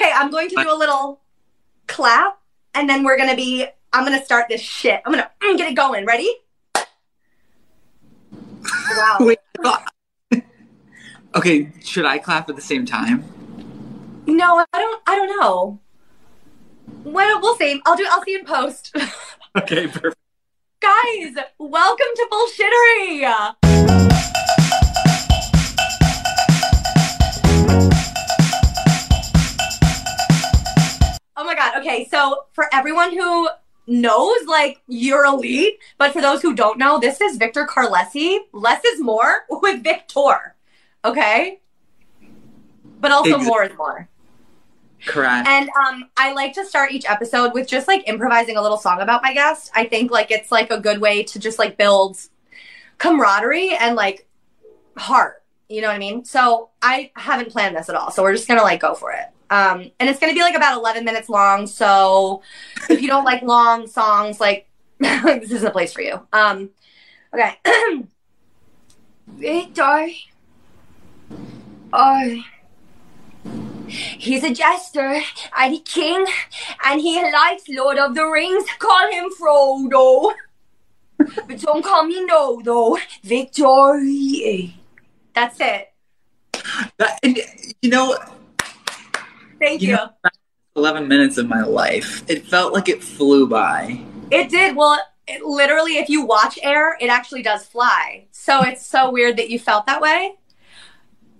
Okay, I'm going to do a little clap, and then we're going to be, I'm going to start this shit. I'm going to get it going. Ready? Wow. Wait, okay, should I clap at the same time? No, I don't know. Well, we'll see. I'll see in post. Okay, perfect. Guys, welcome to Bullshittery. Oh my God. Okay, so for everyone who knows, like, you're elite, but for those who don't know, this is Victor Carlesi. Less is more with Victor. Okay? But also more is more. Correct. And I like to start each episode with just like improvising a little song about my guest. I think like it's like a good way to just like build camaraderie and like heart. You know what I mean? So I haven't planned this at all. So we're just going to like go for it. And it's going to be like about 11 minutes long. So if you don't like long songs, like this isn't a place for you. Okay. Victor. Oh. He's a jester and he king and he likes Lord of the Rings. Call him Frodo. But don't call me no though. Victor. That's it. And, you know, thank you. Know, 11 minutes of my life. It felt like it flew by. It did. Well, it literally, if you watch air, it actually does fly. So it's so weird that you felt that way.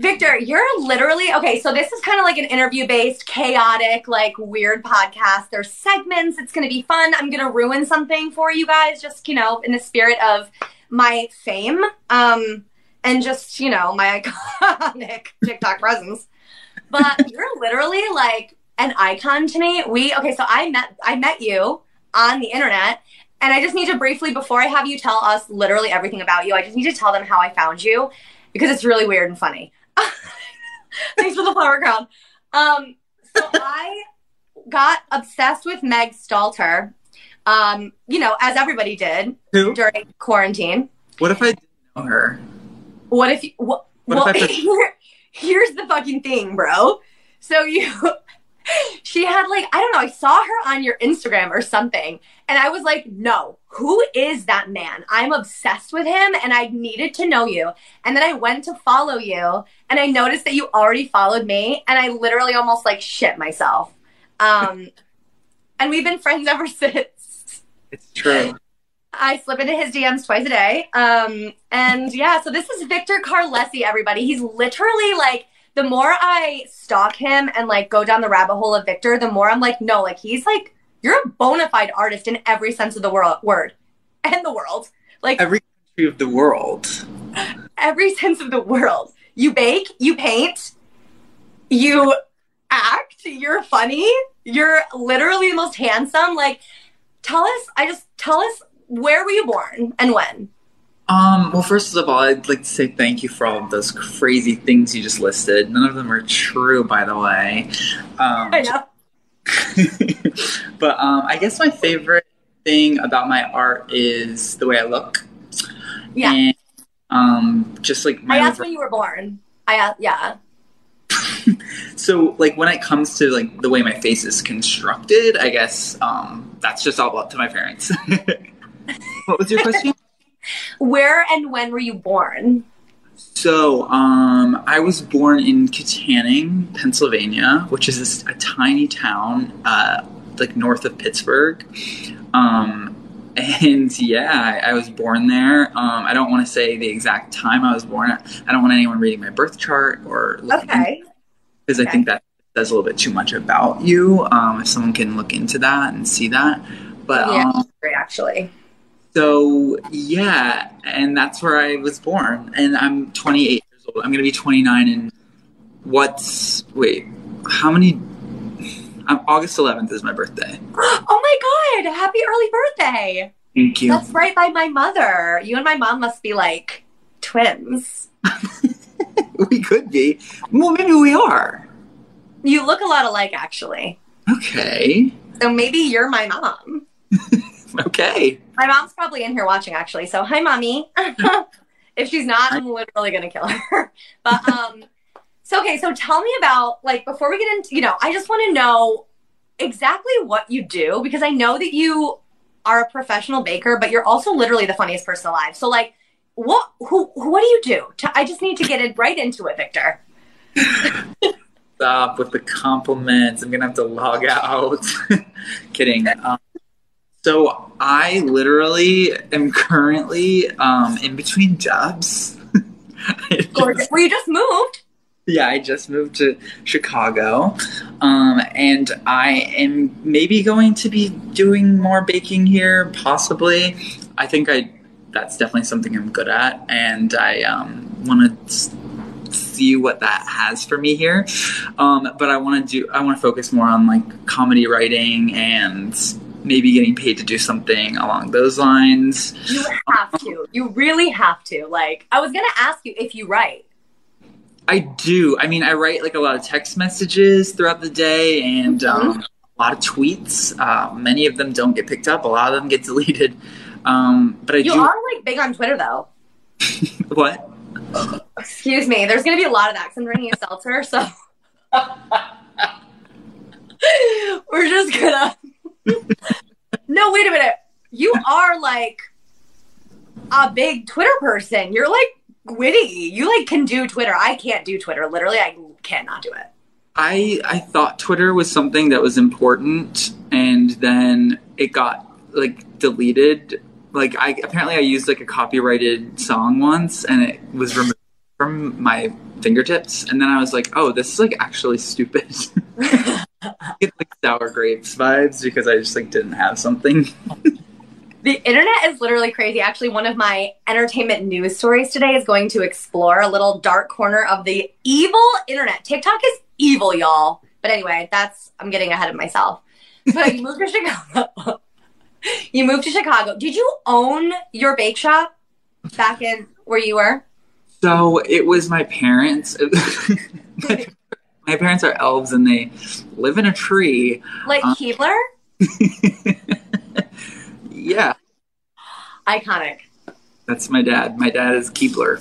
Victor, you're literally, okay, so this is kind of like an interview-based, chaotic, like weird podcast. There's segments. It's going to be fun. I'm going to ruin something for you guys, just, you know, in the spirit of my fame and just, you know, my iconic TikTok presence. But you're literally like an icon to me. Okay, so I met you on the internet. And I just need to briefly, before I have you tell us literally everything about you, I just need to tell them how I found you because it's really weird and funny. Thanks for the flower crown. So I got obsessed with Meg Stalter, you know, as everybody did. Who? During quarantine. What if I didn't know her? What if you... Here's the fucking thing, bro. So she had like, I don't know, I saw her on your Instagram or something. And I was like, no, who is that man? I'm obsessed with him and I needed to know you. And then I went to follow you and I noticed that you already followed me. And I literally almost like shit myself. And we've been friends ever since. It's true. I slip into his DMs twice a day. And yeah, so this is Victor Carlesi, everybody. He's literally like, the more I stalk him and like go down the rabbit hole of Victor, the more I'm like, no, like he's like, you're a bona fide artist in every sense of the word and the world. Like every country of the world. Every sense of the world. You bake, you paint, you act, you're funny. You're literally the most handsome. Like tell us, where were you born and when? Well, first of all, I'd like to say thank you for all of those crazy things you just listed. None of them are true, by the way. I know. But I guess my favorite thing about my art is the way I look. Yeah. And, just like my... I asked when you were born. Yeah. So, like, when it comes to, like, the way my face is constructed, I guess that's just all up to my parents. What was your question? Where and when were you born? So, I was born in Kittanning, Pennsylvania, which is a tiny town, like, north of Pittsburgh. And, yeah, I was born there. I don't want to say the exact time I was born. I don't want anyone reading my birth chart or looking. Okay. Because I think that says a little bit too much about you. If someone can look into that and see that. But, yeah, great, actually. So, yeah, and that's where I was born. And I'm 28 years old. I'm going to be 29 in August 11th is my birthday. Oh, my God. Happy early birthday. Thank you. That's right by my mother. You and my mom must be, like, twins. We could be. Well, maybe we are. You look a lot alike, actually. Okay. So maybe you're my mom. Okay. My mom's probably in here watching, actually. So, hi, Mommy. If she's not, I'm literally going to kill her. But So, okay, so tell me about, like, before we get into, you know, I just want to know exactly what you do, because I know that you are a professional baker, but you're also literally the funniest person alive. So, like, what do you do? I just need to get it right into it, Victor. Stop with the compliments. I'm going to have to log out. Kidding. So I literally am currently in between jobs. Gorgeous. Well, you just moved. Yeah, I just moved to Chicago, and I am maybe going to be doing more baking here, possibly. I think that's definitely something I'm good at, and I want to see what that has for me here. But I want to focus more on, like, comedy writing and maybe getting paid to do something along those lines. You have to. You really have to. Like, I was going to ask you if you write. I do. I mean, I write, like, a lot of text messages throughout the day and a lot of tweets. Many of them don't get picked up. A lot of them get deleted. But you are, like, big on Twitter, though. What? Excuse me. There's going to be a lot of that because I'm drinking a seltzer, so. We're just going to. No, wait a minute. You are, like, a big Twitter person. You're, like, witty. You, like, can do Twitter. I can't do Twitter. Literally, I cannot do it. I thought Twitter was something that was important, and then it got, like, deleted. Like, I used, like, a copyrighted song once, and it was removed from my fingertips, and then I was like, oh, this is, like, actually stupid. It's like sour grapes vibes because I just, like, didn't have something. The internet is literally crazy. Actually, one of my entertainment news stories today is going to explore a little dark corner of the evil internet. TikTok is evil, y'all. But anyway, I'm getting ahead of myself. But you moved to Chicago. You moved to Chicago. Did you own your bake shop back in where you were? So it was my parents. My parents are elves, and they live in a tree. Like Keebler? Yeah. Iconic. That's my dad. My dad is Keebler.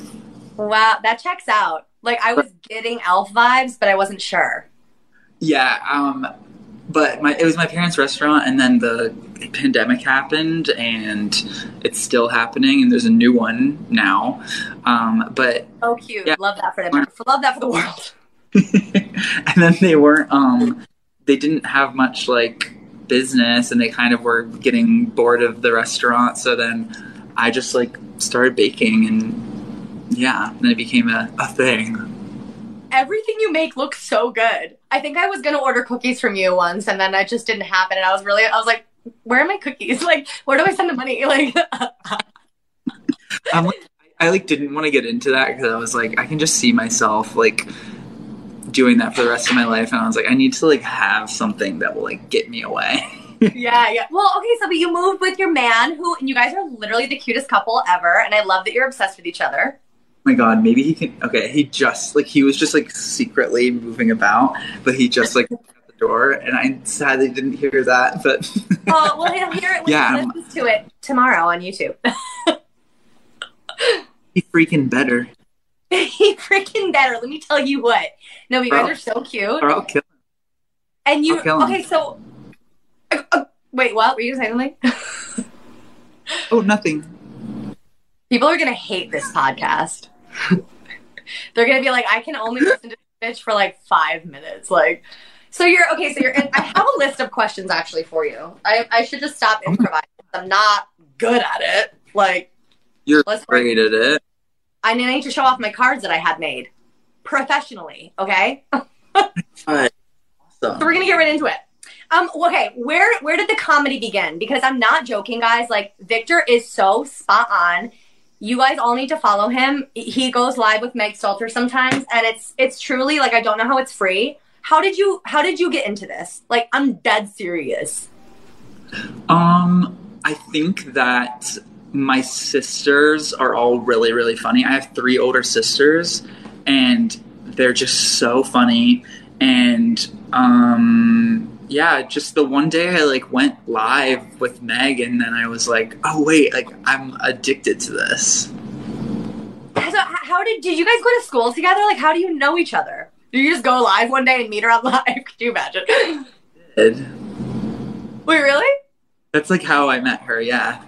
Wow, that checks out. Like, I was getting elf vibes, but I wasn't sure. Yeah, but it was my parents' restaurant, and then the pandemic happened, and it's still happening, and there's a new one now. But oh, cute. Yeah. Love that for them. Love that for the world. And then they weren't, they didn't have much, like, business, and they kind of were getting bored of the restaurant. So then I just, like, started baking, and yeah, then it became a thing. Everything you make looks so good. I think I was going to order cookies from you once, and then it just didn't happen. And I was like, where are my cookies? Like, where do I send the money? Like, I like didn't want to get into that because I was like, I can just see myself, like, doing that for the rest of my life, and I was like, I need to, like, have something that will, like, get me away. yeah. Well, okay, so but you moved with your man, and you guys are literally the cutest couple ever, and I love that you're obsessed with each other. Oh my God, maybe he can. Okay, he was just, like, secretly moving about, but he just, like, at the door, and I sadly didn't hear that. But oh, well, he'll hear it when he listens to it tomorrow on YouTube. He freaking better. He freaking better. Let me tell you what. No, you guys are so cute. Bro, kill him. And you, okay, so. Wait, what? Were you saying something? Oh, nothing. People are going to hate this podcast. They're going to be like, I can only listen to this bitch for, like, 5 minutes. Like, so you're, okay, so you're, I have a list of questions actually for you. I should just stop improvising. I'm not good at it. Like, you're great at it. I need to show off my cards that I had made professionally, okay? All right. Awesome. So we're going to get right into it. Okay, where did the comedy begin? Because I'm not joking, guys. Like, Victor is so spot on. You guys all need to follow him. He goes live with Meg Stalter sometimes, and it's truly, like, I don't know how it's free. How did you get into this? Like, I'm dead serious. I think that my sisters are all really, really funny. I have 3 older sisters, and they're just so funny. And, yeah, just the one day I, like, went live with Meg, and then I was like, oh, wait, like, I'm addicted to this. So how did you guys go to school together? Like, how do you know each other? Do you just go live one day and meet her on live? Could you imagine? Did. Wait, really? That's like how I met her, yeah.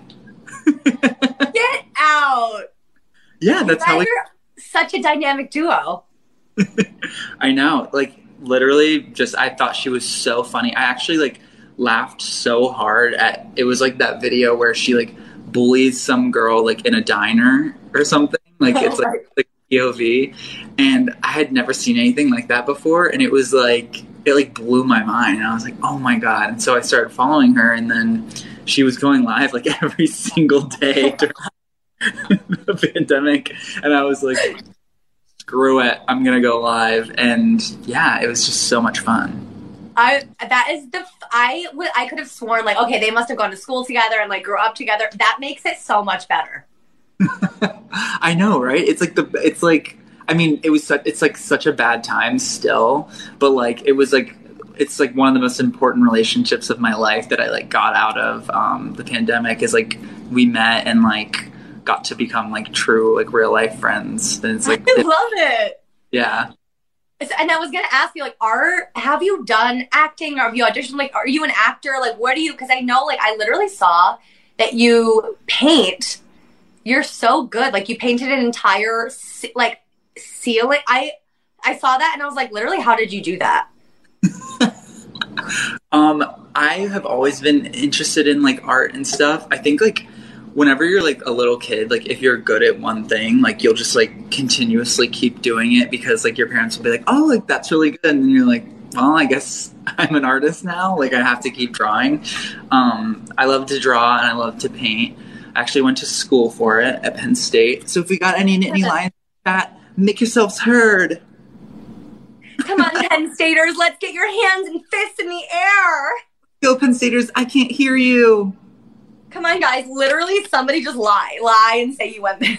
Get out. Yeah, that's how you're such a dynamic duo. I know. Like, literally, just I thought she was so funny. I actually, like, laughed so hard at it was like that video where she, like, bullies some girl, like, in a diner or something. Like, oh, it's like POV. And I had never seen anything like that before. And it was like, it like blew my mind. And I was like, oh my God. And so I started following her. And then she was going live like every single day during the pandemic. And I was like, screw it, I'm going to go live. And yeah, it was just so much fun. I could have sworn, like, okay, they must have gone to school together and like grew up together. That makes it so much better. I know, right? It's like such a bad time still, but like it was like it's like one of the most important relationships of my life that I like got out of the pandemic is like we met and like got to become like true like real life friends. And it's like I love it. Yeah. And I was gonna ask you, like, have you done acting or have you auditioned? Like, are you an actor? Like, what do you? Because I know, like, I literally saw that you paint. You're so good. Like, you painted an entire like ceiling. I saw that and I was like, literally, how did you do that? I have always been interested in like art and stuff. I think like whenever you're like a little kid, like if you're good at one thing, like you'll just like continuously keep doing it because like your parents will be like, oh, like that's really good. And then you're like, well, I guess I'm an artist now. Like I have to keep drawing. I love to draw and I love to paint. I actually went to school for it at Penn State. So if we got any Nittany Lions chat, make yourselves heard. Come on, Penn Staters. Let's get your hands and fists in the air. Go Penn Staters. I can't hear you. Come on, guys. Literally, somebody just lie and say you went there.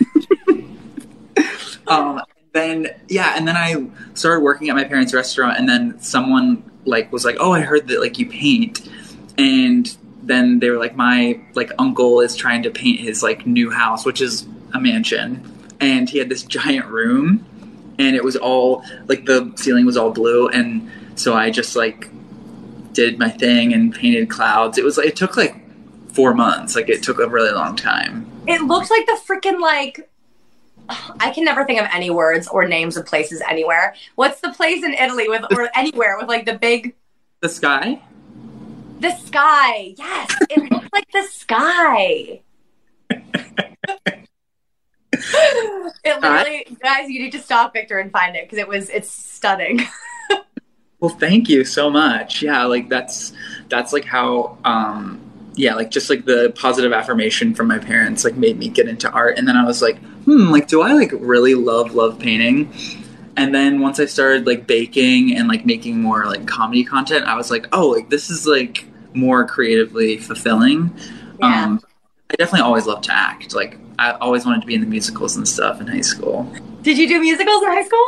Then I started working at my parents' restaurant, and then someone like was like, "Oh, I heard that like you paint," and then they were like, "My like uncle is trying to paint his like new house, which is a mansion, and he had this giant room, and it was all like the ceiling was all blue, and so I just like did my thing and painted clouds. It was like it took like." 4 months. Like it took a really long time. It looked like the freaking like I can never think of any words or names of places anywhere. What's the place in Italy with or anywhere with like the big the sky? The sky. Yes. It looked like the sky. It literally guys, you need to stop Victor and find it because it's stunning. Well, thank you so much. Yeah, like that's like how yeah, like just like the positive affirmation from my parents like made me get into art. And then I was like, like do I like really love painting? And then once I started like baking and like making more like comedy content, I was like, oh, like this is like more creatively fulfilling. Yeah. I definitely always loved to act. Like I always wanted to be in the musicals and stuff in high school. Did you do musicals in high school?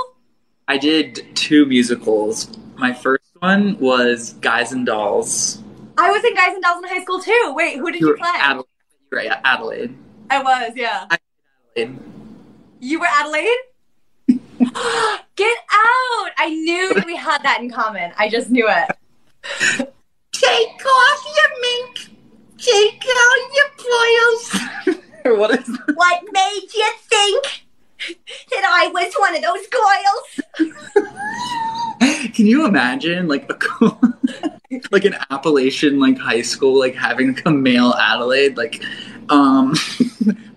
I did 2 musicals. My first one was Guys and Dolls. I was in Guys and Dolls in high school, too. Wait, who did you play? Adelaide. You were Adelaide. I was, yeah. I was Adelaide. You were Adelaide? Get out! I knew we had that in common. I just knew it. Take off your mink. Take out your coils. What made you think that I was one of those coils? Can you imagine, like, a coil? Like an Appalachian, like high school, like having a male Adelaide, like, but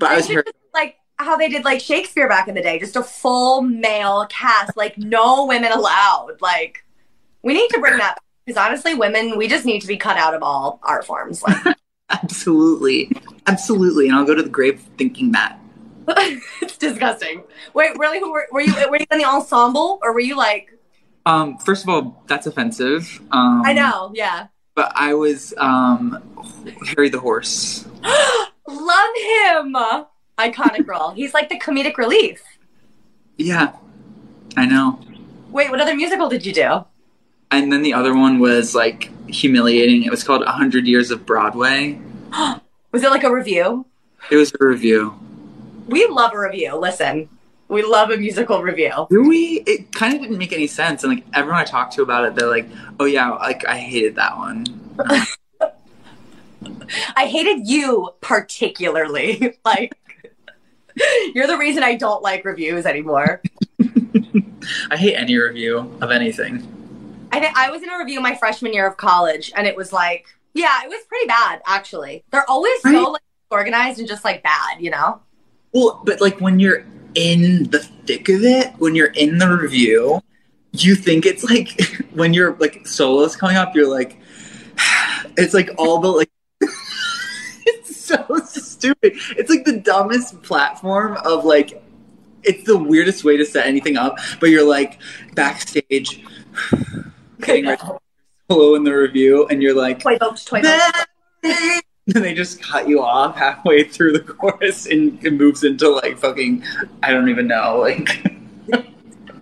I was here. Like how they did like Shakespeare back in the day, just a full male cast, like no women allowed. Like we need to bring that back because honestly, women, we just need to be cut out of all art forms. Like. Absolutely. Absolutely. And I'll go to the grave thinking that. It's disgusting. Wait, really? Were you in the ensemble or were you like, first of all, that's offensive. I know, yeah. But I was Harry the Horse. Love him! Iconic role. He's like the comedic relief. Yeah, I know. Wait, what other musical did you do? And then the other one was like humiliating. It was called 100 Years of Broadway. Was it like a review? It was a review. We love a review, listen. We love a musical review. Do we? It kind of didn't make any sense. And, like, everyone I talked to about it, they're like, oh, yeah, like, I hated that one. I hated you particularly. Like, you're the reason I don't like reviews anymore. I hate any review of anything. I was in a review my freshman year of college, and it was like, yeah, it was pretty bad, actually. They're always so, like, organized and just, like, bad, you know? Well, but, like, when you're in the thick of it, when you're in the review, you think it's, like, when you're, like, solos coming up, you're, like, it's, like, all the, like, it's so stupid. It's, like, the dumbest platform of, like, it's the weirdest way to set anything up, but you're, like, backstage getting ready to solo in the review, and you're, like, toy box. And they just cut you off halfway through the chorus, and it moves into, like, fucking, I don't even know, like.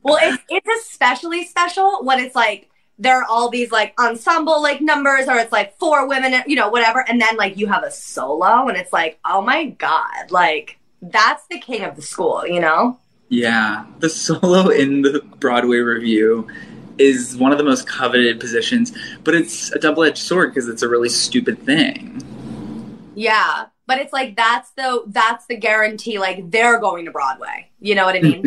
Well, it's especially special when it's, like, there are all these, like, ensemble, like, numbers, or it's, like, four women, you know, whatever, and then, like, you have a solo, and it's, like, oh, my God, like, that's the king of the school, you know? Yeah. The solo in the Broadway review is one of the most coveted positions, but it's a double-edged sword because it's a really stupid thing. Yeah. But it's like, that's the guarantee, like, they're going to Broadway. You know what I mean?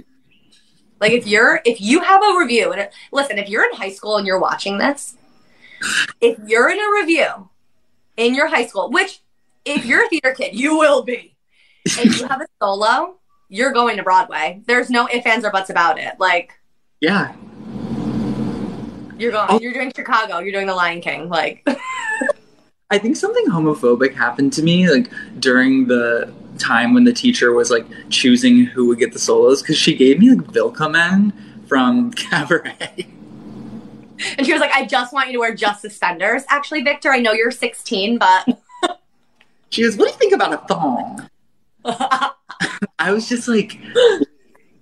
Like, if you have a review, and listen, if you're in high school and you're watching this, if you're in a review in your high school, which if you're a theater kid, you will be. If you have a solo, you're going to Broadway. There's no ifs, ands, or buts about it. Like, yeah, you're going. Oh. You're doing Chicago. You're doing The Lion King. Like, I think something homophobic happened to me, like, during the time when the teacher was, like, choosing who would get the solos, because she gave me, like, Vilkomen from Cabaret, and she was like, "I just want you to wear just suspenders." Actually, Victor, I know you're 16, but she goes, "What do you think about a thong?" I was just like,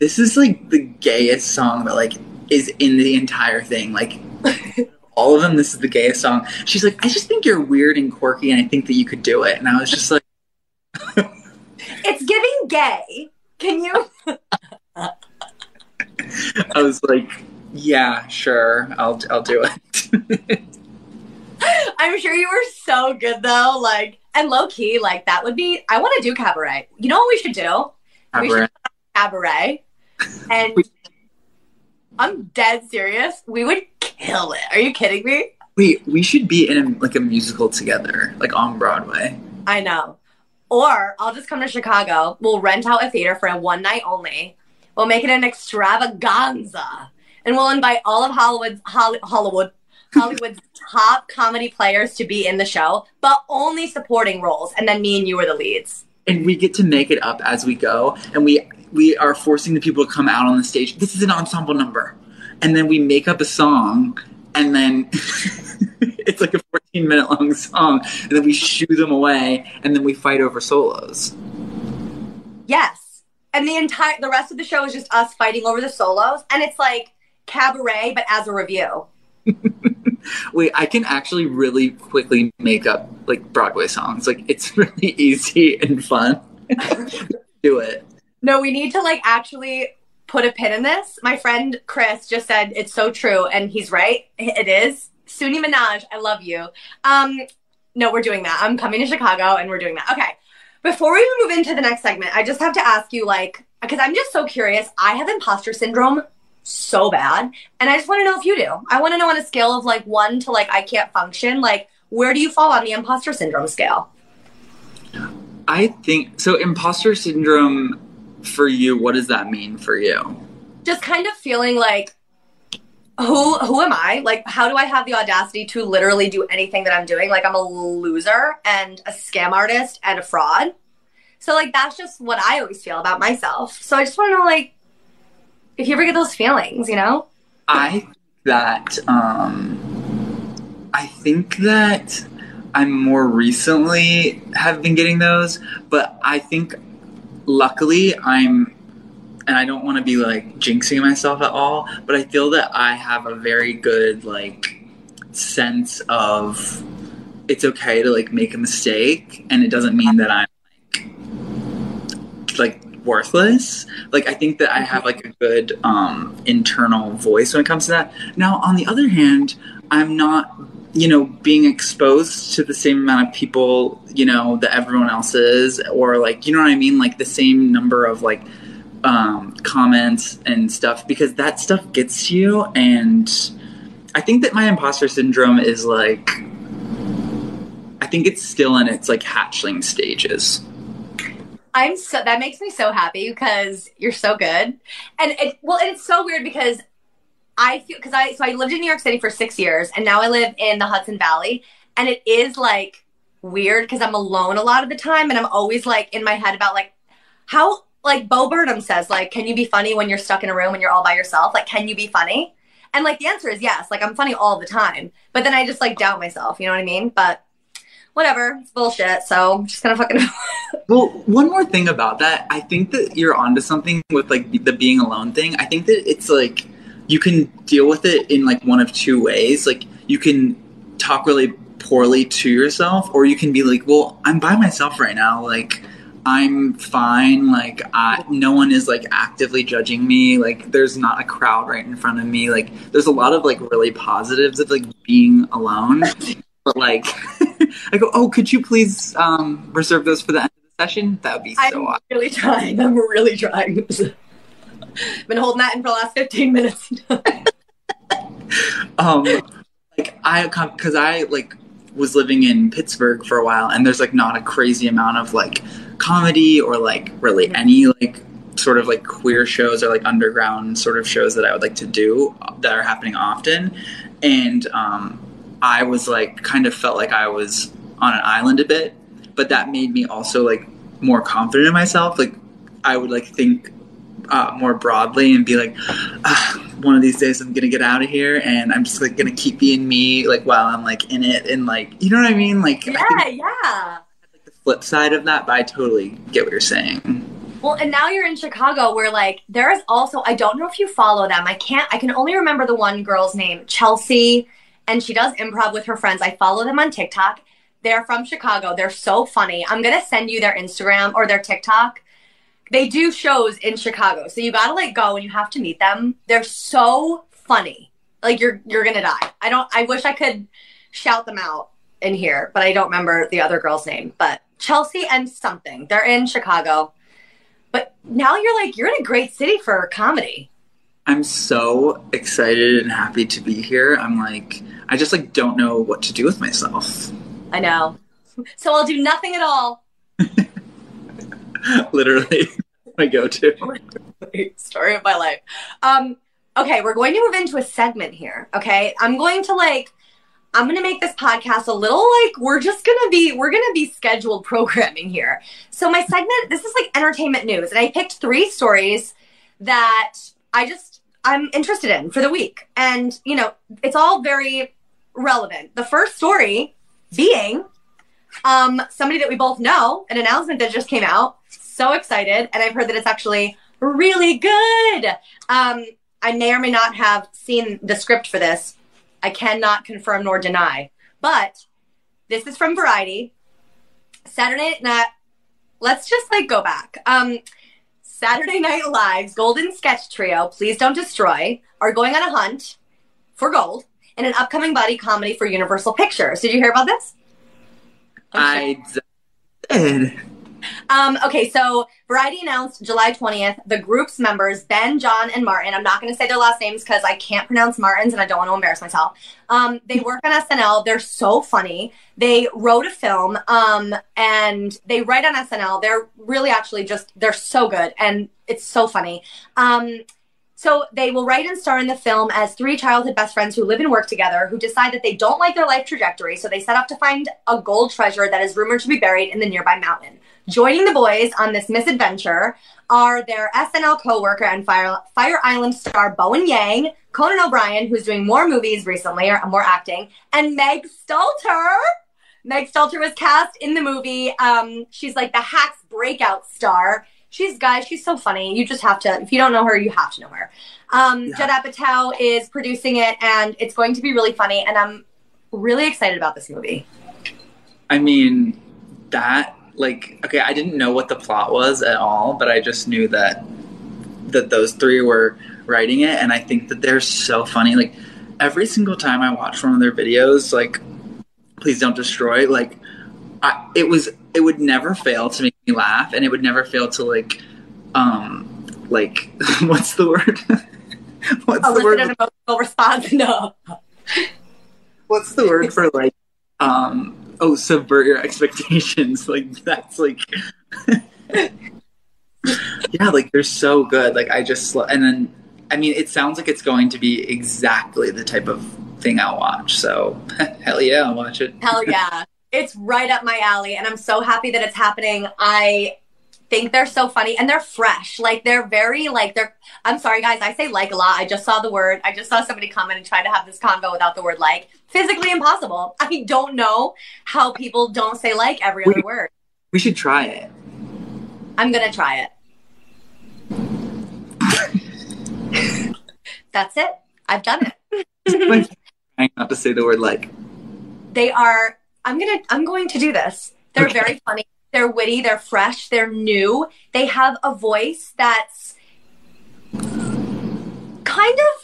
this is, like, the gayest song that, like, is in the entire thing. Like, all of them, this is the gayest song. She's like, I just think you're weird and quirky, and I think that you could do it. And I was just like, it's giving gay. Can you? I was like, yeah, sure. I'll do it. I'm sure you were so good, though. Like, and low-key, like, that would be... I want to do Cabaret. You know what we should do? Cabaret. We should do Cabaret. And I'm dead serious. We would kill it. Are you kidding me? Wait, we should be in, like, a musical together. Like, on Broadway. I know. Or I'll just come to Chicago. We'll rent out a theater for a one night only. We'll make it an extravaganza. And we'll invite all of Hollywood's top comedy players to be in the show, but only supporting roles. And then me and you are the leads. And we get to make it up as we go. And we are forcing the people to come out on the stage. This is an ensemble number. And then we make up a song. And then it's like a 14-minute long song. And then we shoo them away. And then we fight over solos. Yes. And the rest of the show is just us fighting over the solos. And it's like Cabaret, but as a review. Wait, I can actually really quickly make up, like, Broadway songs. Like, it's really easy and fun. Do it. No, we need to, like, actually put a pin in this. My friend Chris just said it's so true, and he's right. It is. Suni Minaj, I love you. No, we're doing that. I'm coming to Chicago, and we're doing that. Okay. Before we move into the next segment, I just have to ask you, like, because I'm just so curious. I have imposter syndrome so bad, and I just want to know if you do. I want to know, on a scale of, like, 1 to, like, I can't function, like, where do you fall on the imposter syndrome scale? I think so. Imposter syndrome for you, what does that mean for you? Just kind of feeling like, who am I? Like, how do I have the audacity to literally do anything that I'm doing? Like, I'm a loser and a scam artist and a fraud. So, like, that's just what I always feel about myself. So I just want to know, like, if you ever get those feelings, you know? I think that I more recently have been getting those, but I think luckily and I don't want to be, like, jinxing myself at all, but I feel that I have a very good, like, sense of it's okay to, like, make a mistake, and it doesn't mean that I'm, like worthless. Like, I think that I have like a good internal voice when it comes to that. Now, on the other hand, I'm not, you know, being exposed to the same amount of people, you know, that everyone else is, or like, you know what I mean? Like the same number of like comments and stuff, because that stuff gets to you. And I think that my imposter syndrome is like, I think it's still in its like hatchling stages. That makes me so happy because you're so good. And it's so weird because I lived in New York City for 6 years and now I live in the Hudson Valley, and it is like weird because I'm alone a lot of the time. And I'm always like in my head about like how, like Bo Burnham says, like, can you be funny when you're stuck in a room and you're all by yourself? Like, can you be funny? And like, the answer is yes. Like, I'm funny all the time, but then I just like doubt myself. You know what I mean? But whatever, it's bullshit. So I'm just gonna fucking. Well, one more thing about that. I think that you're onto something with like the being alone thing. I think that it's like you can deal with it in like one of two ways. Like you can talk really poorly to yourself, or you can be like, well, I'm by myself right now. Like I'm fine. Like no one is like actively judging me. Like there's not a crowd right in front of me. Like there's a lot of like really positives of like being alone. But like, I go, oh, could you please reserve those for the end of the session? That would be so awesome. I'm really trying. I've been holding that in for the last 15 minutes. Because I was living in Pittsburgh for a while, and there's like not a crazy amount of like comedy or like really any like sort of like queer shows or like underground sort of shows that I would like to do that are happening often. And I was like, kind of felt like I was on an island a bit, but that made me also like more confident in myself. Like I would like think more broadly and be like, one of these days I'm going to get out of here and I'm just like going to keep being me like while I'm like in it. And like, you know what I mean? Like, yeah, yeah. Like the flip side of that, but I totally get what you're saying. Well, and now you're in Chicago where like, there is also, I don't know if you follow them. I can only remember the one girl's name, Chelsea. And she does improv with her friends. I follow them on TikTok. They're from Chicago. They're so funny. I'm going to send you their Instagram or their TikTok. They do shows in Chicago. So you got to like go and you have to meet them. They're so funny. Like you're going to die. I wish I could shout them out in here, but I don't remember the other girl's name, but Chelsea and something. They're in Chicago. But now you're like, you're in a great city for comedy. I'm so excited and happy to be here. I'm like, I just like don't know what to do with myself. I know. So I'll do nothing at all. Literally, my go-to. Story of my life. Okay, we're going to move into a segment here, okay? I'm going to make this podcast a little like, we're going to be scheduled programming here. So my segment, this is like entertainment news. And I picked 3 stories that I'm interested in for the week. And, you know, it's all very relevant. The first story being somebody that we both know, an announcement that just came out. So excited. And I've heard that it's actually really good. I may or may not have seen the script for this. I cannot confirm nor deny. But this is from Variety. Saturday night. Let's just like go back. Saturday Night Live's Golden Sketch Trio, Please Don't Destroy, are going on a hunt for gold in an upcoming buddy comedy for Universal Pictures. Did you hear about this? I did. Okay, so Variety announced July 20th, the group's members, Ben, John, and Martin. I'm not going to say their last names because I can't pronounce Martin's and I don't want to embarrass myself. They work on SNL. They're so funny. They wrote a film and they write on SNL. They're really actually just, they're so good and it's so funny. So they will write and star in the film as 3 childhood best friends who live and work together, who decide that they don't like their life trajectory, so they set off to find a gold treasure that is rumored to be buried in the nearby mountain. Joining the boys on this misadventure are their SNL co-worker and Fire Island star Bowen Yang, Conan O'Brien, who's doing more movies recently, or more acting, and Meg Stalter. Meg Stalter was cast in the movie. She's like the Hacks breakout star. She's so funny. You just have to, if you don't know her, you have to know her. Yeah. Judd Apatow is producing it, and it's going to be really funny, and I'm really excited about this movie. I mean, that like, okay, I didn't know what the plot was at all, but I just knew that those three were writing it, and I think that they're so funny. Like, every single time I watch one of their videos, like, Please Don't Destroy, like, it would never fail to make me laugh, and it would never fail to, like, what's the word? An emotional response? No. What's the word for, like, subvert your expectations? Like, that's, like... Yeah, like, they're so good. Like, I just... And then, I mean, it sounds like it's going to be exactly the type of thing I'll watch. So, hell yeah, I'll watch it. Hell yeah. It's right up my alley, and I'm so happy that it's happening. I think they're so funny, and they're fresh. Like, they're very, like, they're... I'm sorry, guys. I say like a lot. I just saw the word. I just saw somebody comment and try to have this convo without the word like. Physically impossible. I don't know how people don't say like every other word. We should try it. I'm going to try it. That's it. I've done it. Trying not to say the word like. They are. I'm going to do this. They're very funny. They're witty. They're fresh. They're new. They have a voice that's kind of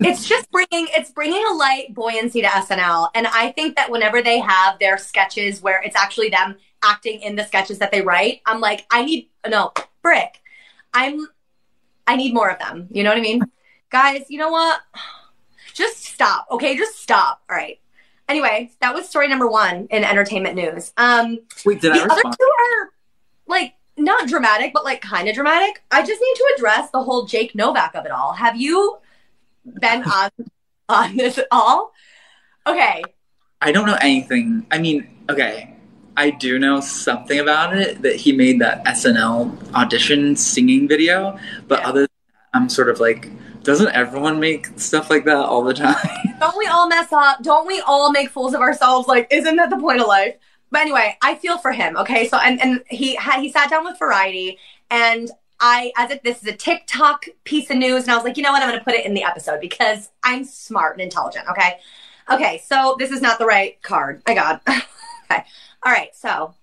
it's just bringing. It's bringing a light buoyancy to SNL, and I think that whenever they have their sketches where it's actually them acting in the sketches that they write, I'm like, I need more of them. You know what I mean? Guys, you know what? Just stop. Okay, just stop. All right. Anyway, that was story number one in entertainment news. Wait, did I respond? The other two are, like, not dramatic, but, like, kind of dramatic. I just need to address the whole Jake Novak of it all. Have you been on this at all? Okay. I don't know anything. I mean, okay. I do know something about it, that he made that SNL audition singing video, but yeah. Other than that, I'm sort of like, doesn't everyone make stuff like that all the time? Don't we all mess up? Don't we all make fools of ourselves? Like, isn't that the point of life? But anyway, I feel for him, okay? So, and he sat down with Variety, and this is a TikTok piece of news, and I was like, you know what, I'm going to put it in the episode because I'm smart and intelligent, okay? Okay, so this is not the right card. My God. Okay. All right, so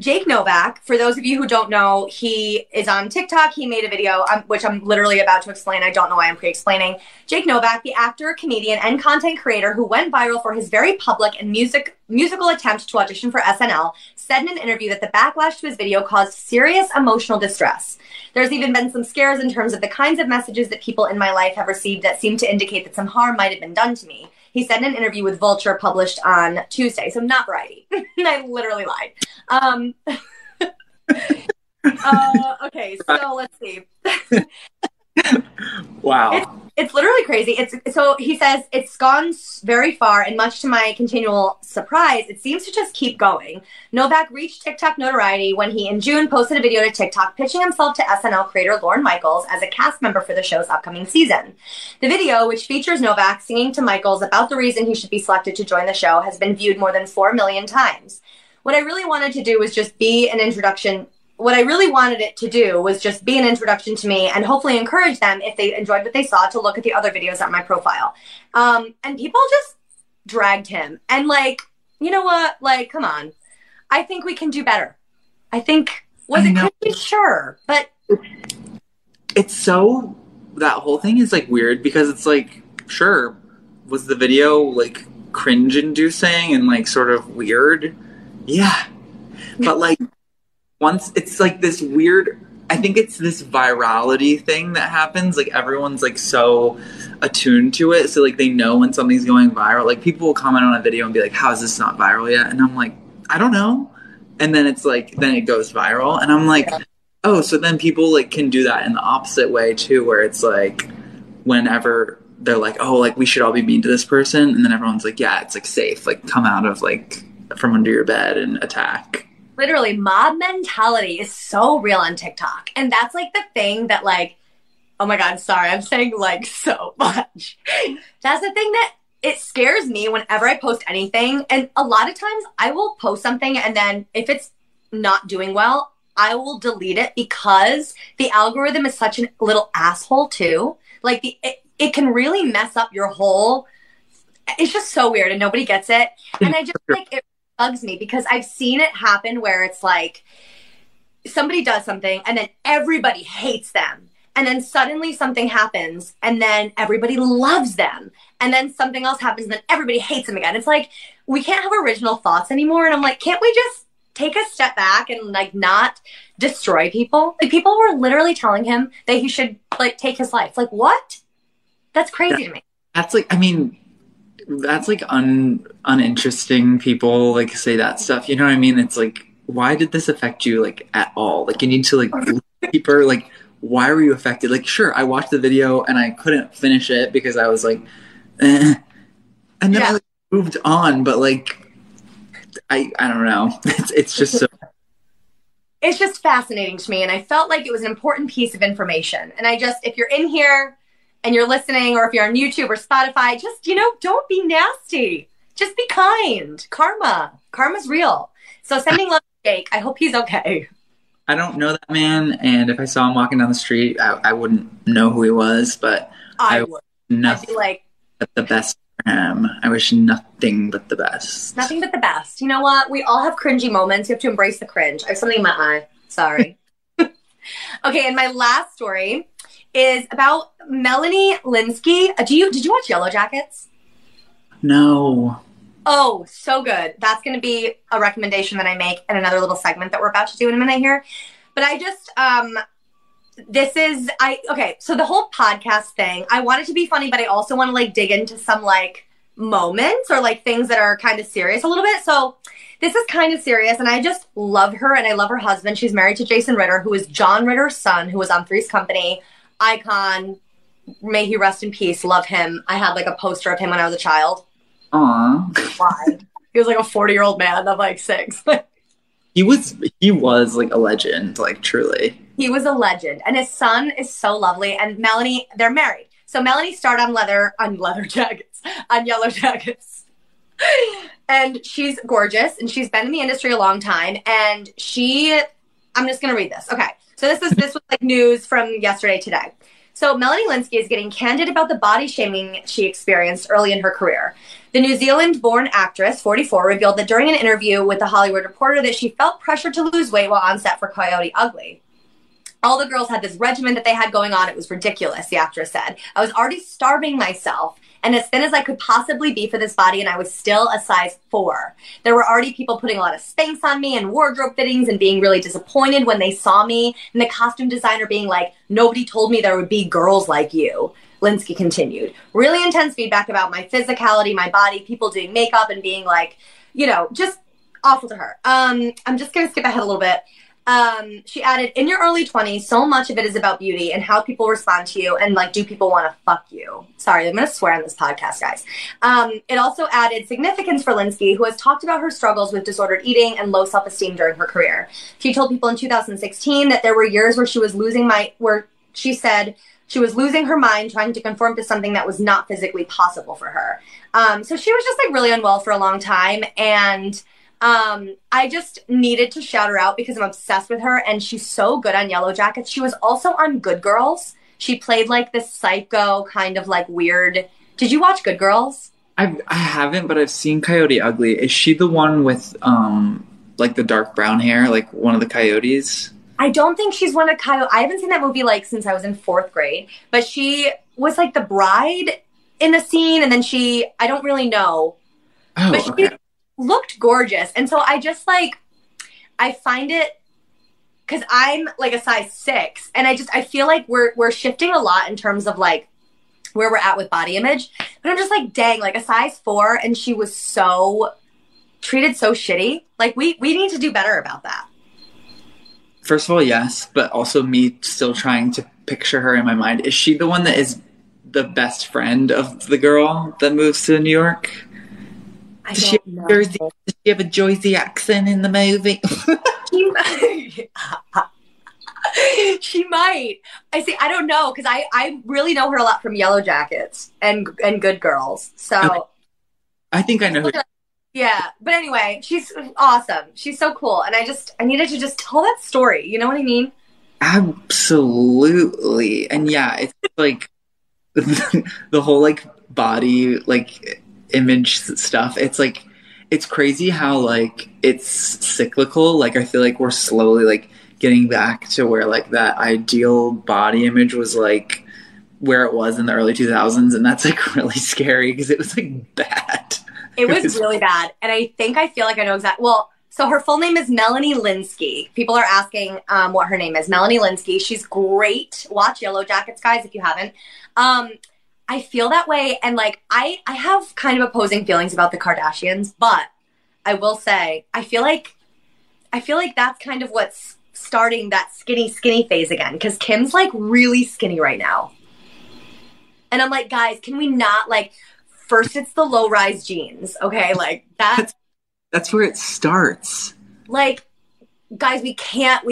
Jake Novak, for those of you who don't know, he is on TikTok. He made a video, which I'm literally about to explain. I don't know why I'm pre-explaining. Jake Novak, the actor, comedian, and content creator who went viral for his very public and musical attempt to audition for SNL, said in an interview that the backlash to his video caused serious emotional distress. There's even been some scares in terms of the kinds of messages that people in my life have received that seem to indicate that some harm might have been done to me. He said in an interview with Vulture published on Tuesday, so not Variety. I literally lied. Okay, so let's see. Wow. It's literally crazy. So he says, it's gone very far, and much to my continual surprise, it seems to just keep going. Novak reached TikTok notoriety when he, in June, posted a video to TikTok pitching himself to SNL creator Lorne Michaels as a cast member for the show's upcoming season. The video, which features Novak singing to Michaels about the reason he should be selected to join the show, has been viewed more than 4 million times. What I really wanted it to do was just be an introduction to me and hopefully encourage them, if they enjoyed what they saw, to look at the other videos on my profile. And people just dragged him. And, like, you know what? Like, come on. I think we can do better. I think, sure, but. It's so, that whole thing is, like, weird because it's, like, sure, was the video, like, cringe-inducing and, like, sort of weird? Yeah. But, like. Once it's like this weird, I think it's this virality thing that happens. Like, everyone's like so attuned to it. So, like, they know when something's going viral. Like, people will comment on a video and be like, how is this not viral yet? And I'm like, I don't know. And then it's like, then it goes viral. And I'm like, oh, so then people like can do that in the opposite way too, where it's like, whenever they're like, oh, like we should all be mean to this person. And then everyone's like, yeah, it's like safe. Like, come out of like from under your bed and attack. Literally, mob mentality is so real on TikTok. And that's, like, the thing that, like, oh, my God, sorry. I'm saying, like, so much. That's the thing that it scares me whenever I post anything. And a lot of times I will post something, and then if it's not doing well, I will delete it because the algorithm is such a little asshole, too. Like, it can really mess up your whole – it's just so weird, and nobody gets it. And I just, like, it bugs me because I've seen it happen where it's like somebody does something and then everybody hates them. And then suddenly something happens and then everybody loves them. And then something else happens and then everybody hates them again. It's like, we can't have original thoughts anymore. And I'm like, can't we just take a step back and like not destroy people? Like, people were literally telling him that he should like take his life. Like, what? That's crazy to me. That's like, I mean, that's like uninteresting people like say that stuff. You know what I mean? It's like, why did this affect you like at all? Like, you need to like look deeper, like, why were you affected? Like, sure, I watched the video and I couldn't finish it because I was like, eh. And then I like, moved on. But like, I don't know. It's just so. It's just fascinating to me. And I felt like it was an important piece of information. And I just, if you're in here and you're listening, or if you're on YouTube or Spotify, just, you know, don't be nasty. Just be kind. Karma's real. So sending love to Jake. I hope he's okay. I don't know that man, and if I saw him walking down the street, I wouldn't know who he was, but I would. Nothing like, but the best for him. I wish nothing but the best. Nothing but the best. You know what? We all have cringy moments. You have to embrace the cringe. I have something in my eye. Sorry. Okay, and my last story is about Melanie Lynskey. Did you watch Yellowjackets? No. Oh, so good. That's going to be a recommendation that I make in another little segment that we're about to do in a minute here. But I just, okay, so the whole podcast thing, I want it to be funny, but I also want to like dig into some like moments or like things that are kind of serious a little bit. So this is kind of serious, and I just love her, and I love her husband. She's married to Jason Ritter, who is John Ritter's son, who was on Three's Company, icon. May he rest in peace. Love him. I had like a poster of him when I was a child. Aww. Why? He was like a 40-year-old man of like 6. He was like a legend, like truly. He was a legend. And his son is so lovely. And Melanie, they're married. So Melanie starred on Yellowjackets. And she's gorgeous, and she's been in the industry a long time. And I'm just gonna read this. Okay. So this was like news from yesterday today. So Melanie Lynskey is getting candid about the body shaming she experienced early in her career. The New Zealand-born actress, 44, revealed that during an interview with The Hollywood Reporter that she felt pressure to lose weight while on set for Coyote Ugly. All the girls had this regimen that they had going on. It was ridiculous, the actress said. I was already starving myself and as thin as I could possibly be for this body, and I was still a size 4. There were already people putting a lot of Spanx on me and wardrobe fittings and being really disappointed when they saw me, and the costume designer being like, nobody told me there would be girls like you. Lynskey continued. Really intense feedback about my physicality, my body, people doing makeup and being like, you know, just awful to her. I'm just going to skip ahead a little bit. She added, in your early 20s, so much of it is about beauty and how people respond to you and, like, do people want to fuck you? Sorry, I'm going to swear on this podcast, guys. It also added significance for Lynskey, who has talked about her struggles with disordered eating and low self-esteem during her career. She told people in 2016 that there were years where she was losing her mind trying to conform to something that was not physically possible for her. So she was just, like, really unwell for a long time, and... I just needed to shout her out because I'm obsessed with her, and she's so good on Yellowjackets. She was also on Good Girls. She played like this psycho kind of like weird. Did you watch Good Girls? I haven't, but I've seen Coyote Ugly. Is she the one with like the dark brown hair, like one of the coyotes? I don't think she's one of coyote. I haven't seen that movie like since I was in 4th grade, but she was like the bride in the scene, and then I don't really know. Oh, but okay. Looked gorgeous. And so I just like, I find it, because I'm like a size 6, and I feel like we're shifting a lot in terms of like where we're at with body image, but I'm just like, dang, like a size 4, and she was so treated so shitty. Like we need to do better about that. First of all, yes, but also me still trying to picture her in my mind. Is she the one that is the best friend of the girl that moves to New York? Does she have a Jersey accent in the movie? She might. I see. I don't know, because I really know her a lot from Yellowjackets and Good Girls. So okay. I think I know her. Yeah, but anyway, she's awesome. She's so cool, and I needed to just tell that story. You know what I mean? Absolutely, and yeah, it's like the whole like body like image stuff. It's like it's crazy how, like, it's cyclical. Like, I feel like we're slowly, like, getting back to where, like, that ideal body image was, like, where it was in the early 2000s. And that's, like, really scary because it was, like, bad. It was really bad. And I think I feel like I know exactly. Well, so her full name is Melanie Lynskey. People are asking what her name is. Melanie Lynskey. She's great. Watch Yellowjackets, guys, if you haven't. I feel that way. And, like, I have kind of opposing feelings about the Kardashians, but I will say, I feel like that's kind of what's starting that skinny phase again. Cause Kim's, like, really skinny right now. And I'm like, guys, can we not, like, first it's the low rise jeans. Okay. Like that's where it starts. Like, guys, we can't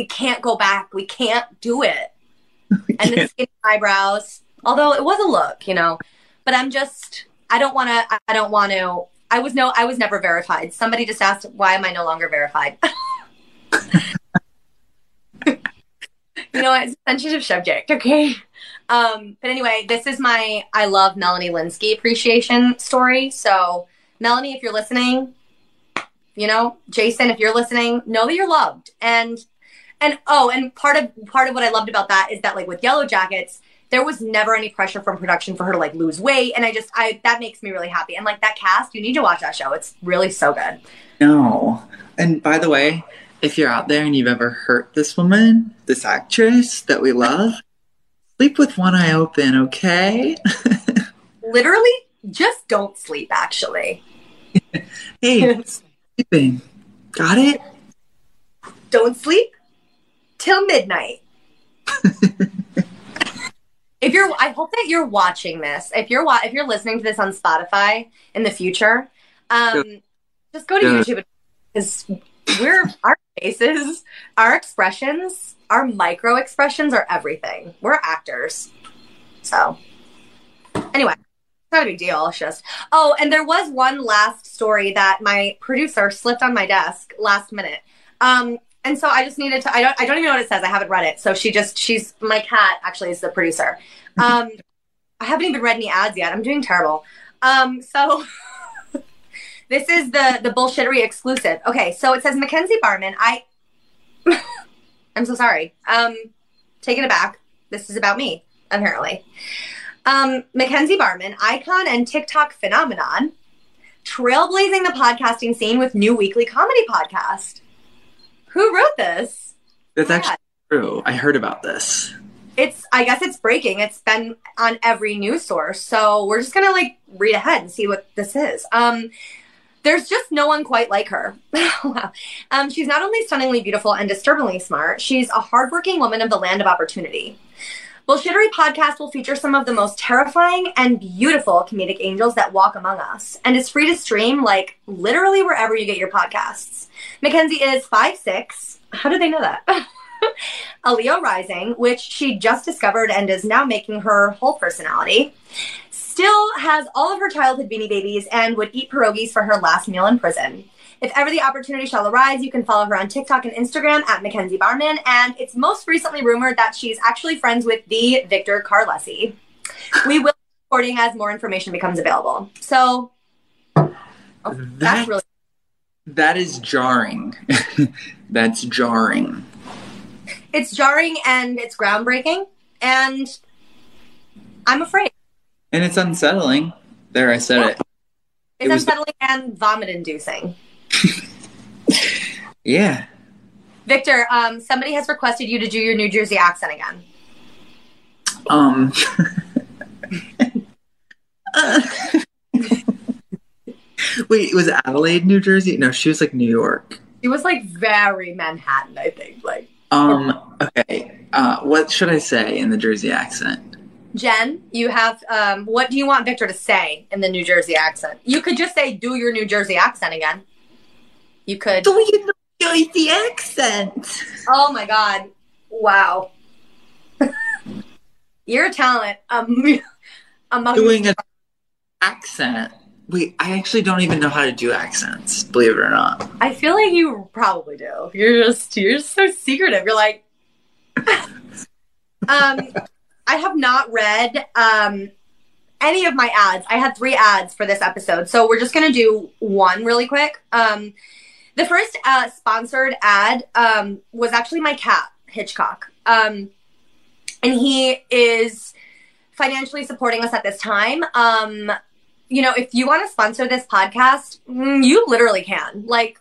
go back. We can't do it. And the skinny eyebrows. Although it was a look, you know, but I'm just, I don't want to, I was never verified. Somebody just asked, why am I no longer verified? You know, it's a sensitive subject. Okay. But anyway, this is my, I love Melanie Lynskey appreciation story. So Melanie, if you're listening, you know, Jason, if you're listening, know that you're loved. And part of what I loved about that is that, like, with Yellowjackets, there was never any pressure from production for her to, like, lose weight. And I that makes me really happy. And, like, that cast, you need to watch that show. It's really so good. No. And by the way, if you're out there and you've ever hurt this woman, this actress that we love, sleep with one eye open, okay? Literally, just don't sleep, actually. Hey, sleeping. Got it? Don't sleep till midnight. I hope that you're watching this. If you're listening to this on Spotify in the future, just go to YouTube, because our faces, our expressions, our micro expressions are everything. We're actors. So anyway, it's not a big deal. It's just, and there was one last story that my producer slipped on my desk last minute. And so I just needed to, I don't even know what it says. I haven't read it. So she's my cat, actually, is the producer. I haven't even read any ads yet. I'm doing terrible. So this is the Bullshittery exclusive. Okay. So it says, Mackenzie Barman. I'm so sorry. Taking it back. This is about me, apparently. Mackenzie Barman, icon and TikTok phenomenon, trailblazing the podcasting scene with new weekly comedy podcast. Who wrote this? That's actually true. I heard about this. I guess it's breaking. It's been on every news source. So we're just going to, like, read ahead and see what this is. There's just no one quite like her. Wow. She's not only stunningly beautiful and disturbingly smart, she's a hardworking woman of the land of opportunity. Bullshittery podcast will feature some of the most terrifying and beautiful comedic angels that walk among us, and is free to stream, like, literally wherever you get your podcasts. Mackenzie is 5'6". How did they know that? A Leo rising, which she just discovered and is now making her whole personality. Still has all of her childhood Beanie Babies and would eat pierogies for her last meal in prison. If ever the opportunity shall arise, you can follow her on TikTok and Instagram at Mackenzie Barman. And it's most recently rumored that she's actually friends with the Victor Carlesi. We will be reporting as more information becomes available. So that's really... That is jarring. That's jarring. It's jarring and it's groundbreaking. And I'm afraid. And it's unsettling. There, I said it. It's unsettling and vomit-inducing. Yeah. Victor, somebody has requested you to do your New Jersey accent again. Wait, was Adelaide, New Jersey? No, she was, like, New York. She was, like, very Manhattan, I think. Like. Okay. What should I say in the Jersey accent? Jen, you have, what do you want Victor to say in the New Jersey accent? You could just say, do your New Jersey accent again. You could. Do your New Jersey accent. Oh, my God. Wow. You're a talent. Doing an accent. Wait, I actually don't even know how to do accents, believe it or not. I feel like you probably do. You're just so secretive. You're like, I have not read any of my ads. I had 3 ads for this episode, so we're just going to do one really quick. The first sponsored ad was actually my cat, Hitchcock. And he is financially supporting us at this time. You know, if you want to sponsor this podcast, you literally can. Like,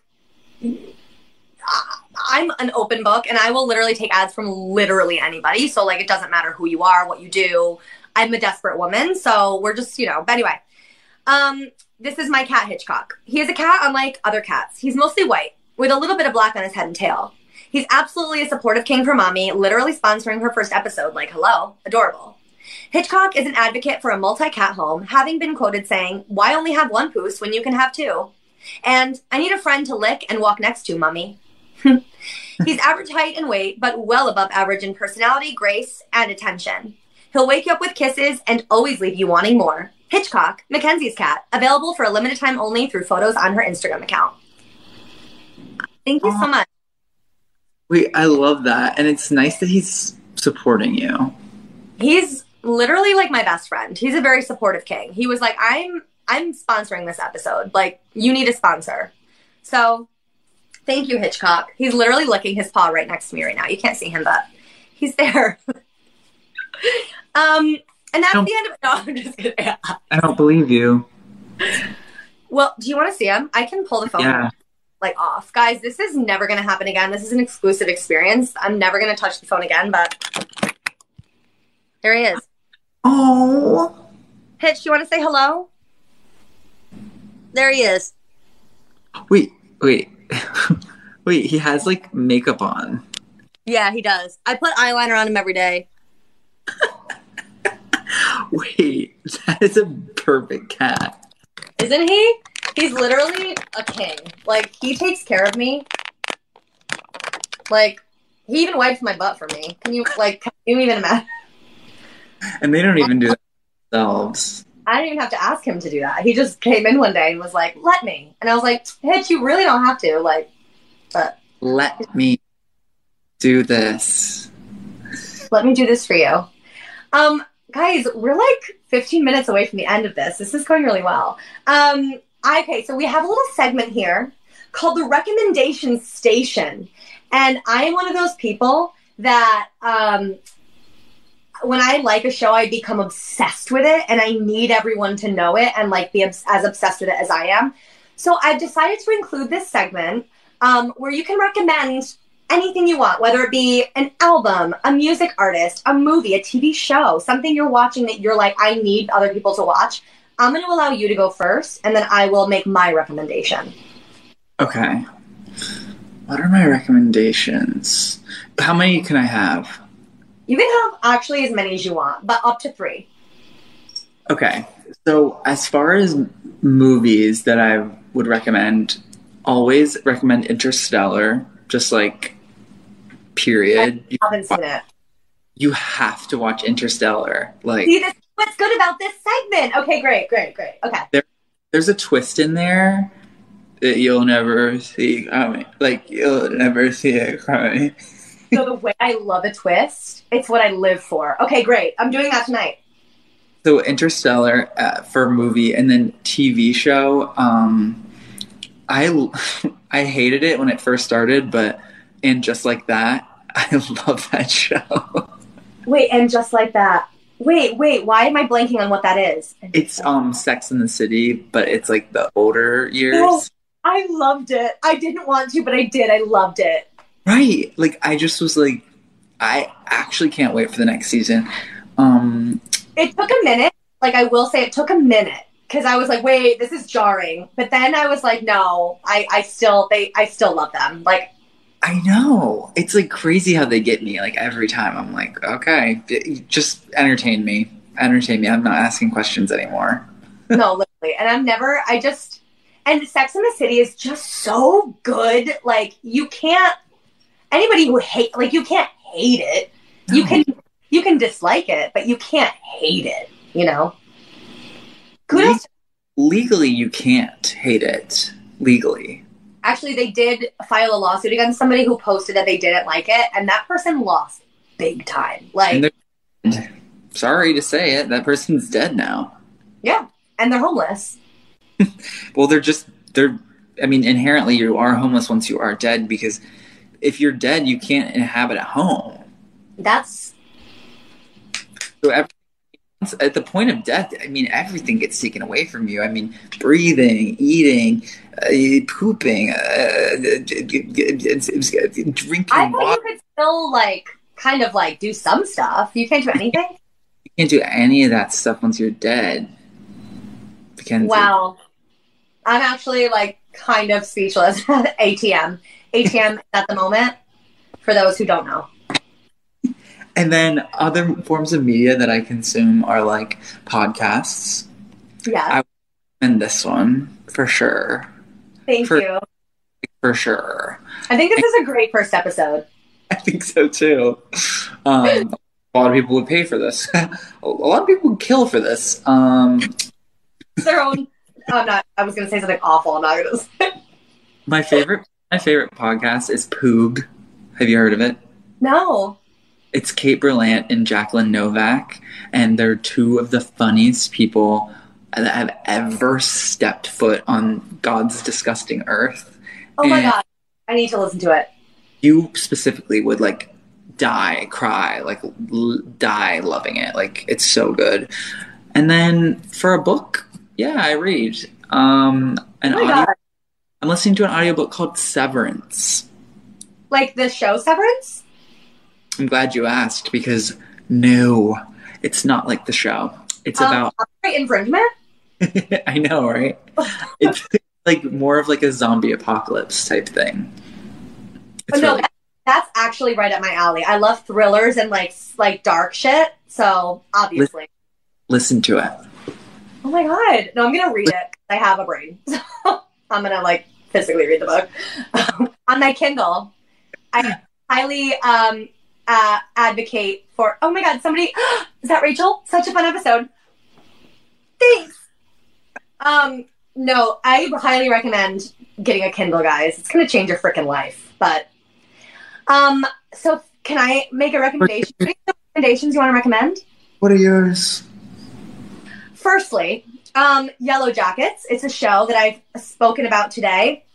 I'm an open book, and I will literally take ads from literally anybody. So, like, it doesn't matter who you are, what you do. I'm a desperate woman, so we're just, you know. But anyway, this is my cat, Hitchcock. He is a cat unlike other cats. He's mostly white, with a little bit of black on his head and tail. He's absolutely a supportive king for mommy, literally sponsoring her first episode, like, hello, adorable. Hitchcock is an advocate for a multi-cat home, having been quoted saying, "Why only have one poos when you can have 2? And I need a friend to lick and walk next to, mommy. He's average height and weight, but well above average in personality, grace, and attention. He'll wake you up with kisses and always leave you wanting more. Hitchcock, Mackenzie's cat, available for a limited time only through photos on her Instagram account." Thank you so much. I love that. And it's nice that he's supporting you. He's literally like my best friend. He's a very supportive king. He was like, I'm sponsoring this episode. Like, you need a sponsor. So thank you, Hitchcock. He's literally licking his paw right next to me right now. You can't see him, but he's there. And that's the end of it. No, I'm just kidding. I don't believe you. Well, do you want to see him? I can pull the phone like off. Guys, this is never going to happen again. This is an exclusive experience. I'm never going to touch the phone again, but there he is. Oh. Hitch, you want to say hello? There he is. Wait. Wait, he has like makeup on. Yeah, he does. I put eyeliner on him every day. Wait, that is a perfect cat. Isn't he? He's literally a king. Like, he takes care of me. Like, he even wipes my butt for me. Can you even imagine? And they don't even do that themselves. I didn't even have to ask him to do that. He just came in one day and was like, "Let me." And I was like, "Hitch, you really don't have to." Like, but let me do this. Let me do this for you. Guys, we're like 15 minutes away from the end of this. This is going really well. Okay, so we have a little segment here called the Recommendation Station. And I am one of those people that when I like a show, I become obsessed with it. And I need everyone to know it and like be as obsessed with it as I am. So I've decided to include this segment where you can recommend anything you want, whether it be an album, a music artist, a movie, a TV show, something you're watching that you're like, I need other people to watch. I'm going to allow you to go first, and then I will make my recommendation. Okay. What are my recommendations? How many can I have? You can have actually as many as you want, but up to 3. Okay. So as far as movies that I would recommend, always recommend Interstellar. Just like, period. I haven't seen it. You have to watch Interstellar. Like, see, this is what's good about this segment. Okay, great. Okay. There's a twist in there that you'll never see coming. Like, you'll never see it coming. So the way I love a twist, it's what I live for. Okay, great. I'm doing that tonight. So Interstellar for movie, and then TV show. I hated it when it first started, but And Just Like That, I love that show. Wait, And Just Like That. Wait, why am I blanking on what that is? It's Sex and the City, but it's like the older years. No, I loved it. I didn't want to, but I did. I loved it. Right. Like, I just was like, I actually can't wait for the next season. It took a minute. Like, I will say it took a minute. Because I was like, wait, this is jarring. But then I was like, no, I still love them. Like, I know. It's like crazy how they get me. Like, every time I'm like, okay, just entertain me. I'm not asking questions anymore. No, literally. And I'm never, I just, and Sex and the City is just so good. Like, you can't, anybody who hate, like, you can't hate it. No. You can dislike it, but you can't hate it, you know? Legally, you can't hate it. Legally. Actually, they did file a lawsuit against somebody who posted that they didn't like it, and that person lost big time. Like, sorry to say it, that person's dead now. Yeah. And they're homeless. Well, they're I mean, inherently you are homeless once you are dead, because if you're dead, you can't inhabit a home. That's. So at the point of death, I mean, everything gets taken away from you. I mean, breathing, eating, pooping, drinking. I thought you could still, like, kind of, like, do some stuff. You can't do anything? You can't do any of that stuff once you're dead. Mackenzie. Wow. I'm actually, like, kind of speechless. ATM at the moment, for those who don't know. And then other forms of media that I consume are like podcasts. Yeah. I would recommend this one for sure. Thank you. For sure. I think this is a great first episode. I think so too. A lot of people would pay for this. A lot of people would kill for this. Their own. I was going to say something awful. I'm not going to say. My favorite podcast is Poog. Have you heard of it? No. It's Kate Berlant and Jacqueline Novak, and they're two of the funniest people that have ever stepped foot on God's disgusting earth. Oh, and my God. I need to listen to it. You specifically would, like, die loving it. Like, it's so good. And then for a book, yeah, I read. I'm listening to an audiobook called Severance. Like the show Severance? I'm glad you asked, because no, it's not like the show. It's about copyright infringement. I know, right? It's like more of like a zombie apocalypse type thing. But no, that's actually right up my alley. I love thrillers and like dark shit. So obviously, listen to it. Oh my God! No, I'm gonna read it. I have a brain. So I'm gonna like physically read the book on my Kindle. I highly advocate for. Oh my God, somebody, is that Rachel? Such a fun episode. Thanks. No, I highly recommend getting a Kindle, guys. It's going to change your freaking life. But so can I make a recommendation? Any recommendations you want to recommend? What are yours? Firstly, Yellowjackets. It's a show that I've spoken about today.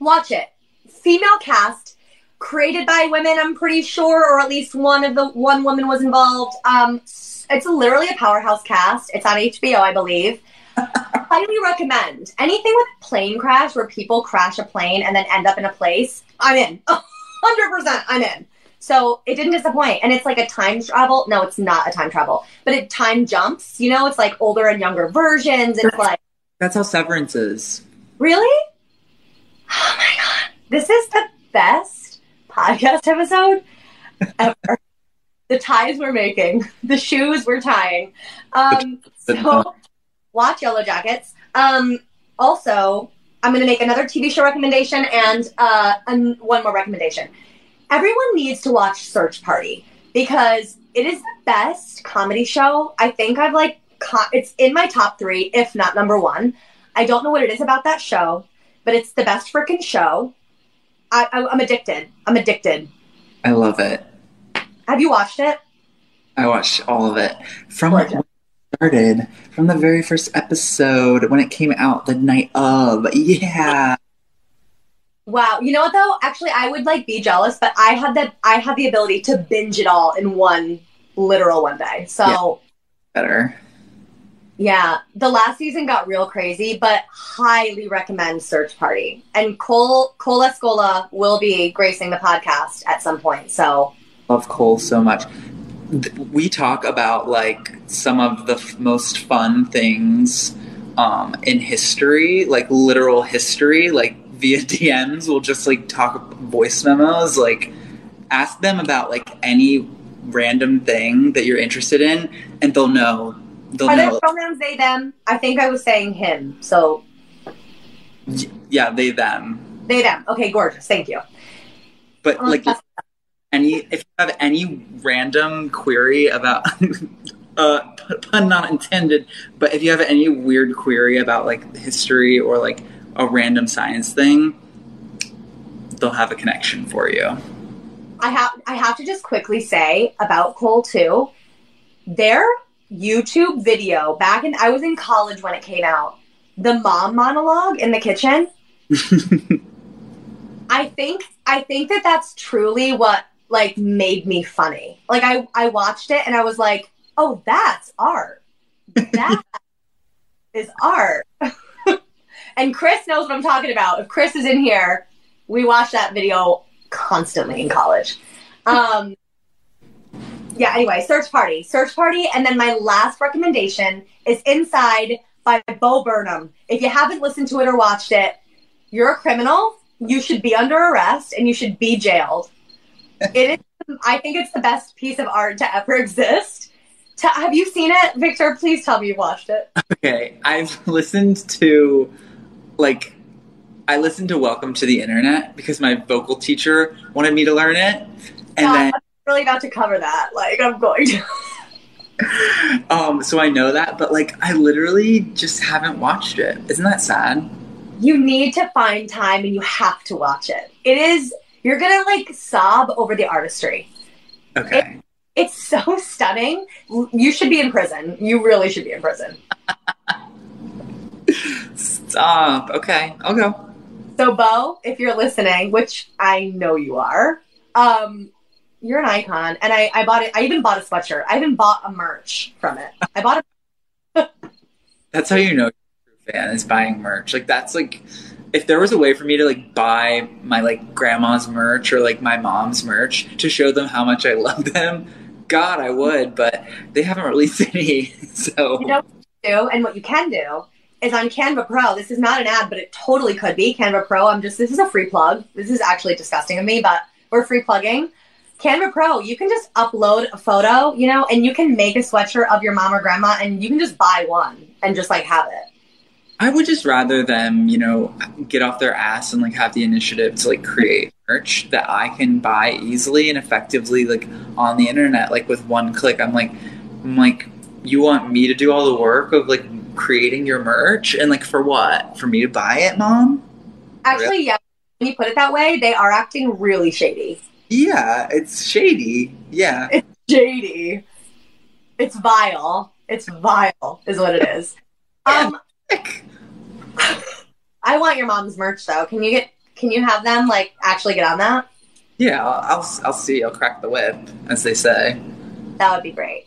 Watch it. Female cast, created by women, I'm pretty sure, or at least one woman was involved. It's literally a powerhouse cast. It's on HBO, I believe. Highly recommend. Anything with plane crash, where people crash a plane and then end up in a place, I'm in. 100% I'm in. So it didn't disappoint. And it's like a time travel. No, it's not a time travel, but it time jumps. You know, it's like older and younger versions. It's like. That's how Severance is. Really? Oh my God. This is the best podcast episode ever. The ties we're making, the shoes we're tying. So watch Yellowjackets. Also, I'm going to make another TV show recommendation and one more recommendation. Everyone needs to watch Search Party, because it is the best comedy show. I think I've it's in my top 3, if not number 1. I don't know what it is about that show, but it's the best freaking show. I'm addicted. I love it. Have you watched it? I watched all of it. From when it started, from the very first episode, when it came out, the night of. Yeah. Wow. You know what, though? Actually, I would, like, be jealous, but I have the ability to binge it all in one day. So. Yeah. Better. Yeah, the last season got real crazy, but highly recommend Search Party. And Cole Escola will be gracing the podcast at some point, so. Love Cole so much. We talk about, like, some of the most fun things in history, like, literal history, like, via DMs. We'll just, like, talk voice memos, like, ask them about, like, any random thing that you're interested in, and they'll know. Are there pronouns they, them? I think I was saying him, so. Yeah, they, them. They, them. Okay, gorgeous. Thank you. But, like, if you have any random query about, pun not intended, but if you have any weird query about, like, history or, like, a random science thing, they'll have a connection for you. I have to just quickly say about Cole, too, YouTube video back in, I was in college when it came out, the mom monologue in the kitchen. I think that that's truly what like made me funny. Like I watched it and I was like, oh, that's art. That is art. And Chris knows what I'm talking about. If Chris is in here, we watch that video constantly in college. Yeah, anyway, Search Party. And then my last recommendation is Inside by Bo Burnham. If you haven't listened to it or watched it, you're a criminal. You should be under arrest and you should be jailed. It is, I think it's the best piece of art to ever exist. Have you seen it? Victor, please tell me you watched it. Okay, I've listened to, like, I listened to Welcome to the Internet because my vocal teacher wanted me to learn it. And then I'm really about to cover that. Like, I'm going to. So I know that, but, like, I literally just haven't watched it. Isn't that sad? You need to find time and you have to watch it. It is, you're going to, like, sob over the artistry. Okay. It's so stunning. You should be in prison. You really should be in prison. Stop. Okay, I'll go. So, Bo, if you're listening, which I know you are, you're an icon. And I bought it. I even bought a sweatshirt. I even bought a merch from it. I bought a That's how you know you're a fan, is buying merch. Like, that's, like, if there was a way for me to, like, buy my, like, grandma's merch or, like, my mom's merch to show them how much I love them, God, I would, but they haven't released any, so. You know what you do, and what you can do, is on Canva Pro. This is not an ad, but it totally could be. Canva Pro, this is a free plug. This is actually disgusting of me, but we're free plugging. Canva Pro, you can just upload a photo, you know, and you can make a sweatshirt of your mom or grandma, and you can just buy one and just, like, have it. I would just rather them, you know, get off their ass and, like, have the initiative to, like, create merch that I can buy easily and effectively, like, on the internet, like, with one click. I'm like, you want me to do all the work of, like, creating your merch? And, like, for what? For me to buy it, Mom? Actually, yeah. When you put it that way, they are acting really shady. Yeah, it's shady. Yeah. It's shady. It's vile. It's vile is what it is. Yeah. I want your mom's merch though. Can you have them like actually get on that? Yeah, I'll see. I'll crack the whip, as they say. That would be great.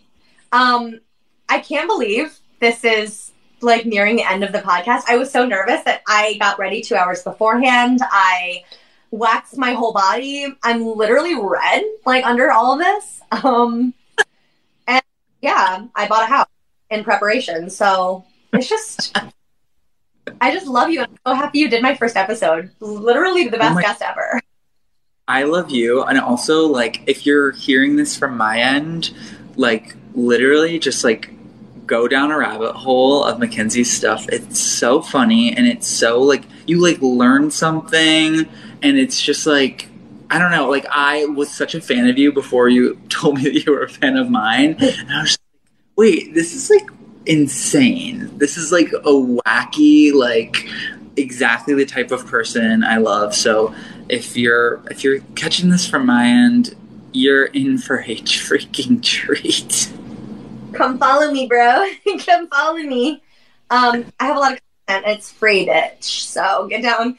I can't believe this is like nearing the end of the podcast. I was so nervous that I got ready 2 hours beforehand. I waxed my whole body. I'm literally red, like under all of this. And yeah, I bought a house in preparation. So it's just. I just love you. I'm so happy you did my first episode. Literally the best guest ever. I love you. And also, like, if you're hearing this from my end, like, literally just, like, go down a rabbit hole of Mackenzie's stuff. It's so funny. And it's so, like, you, like, learn something. And it's just, like, I don't know. Like, I was such a fan of you before you told me that you were a fan of mine. And I was just like, wait, this is, like, insane. This is like a wacky, like exactly the type of person I love. So if you're catching this from my end, you're in for a freaking treat. Come follow me, bro. Come follow me. I have a lot of content. It's free, bitch. So go down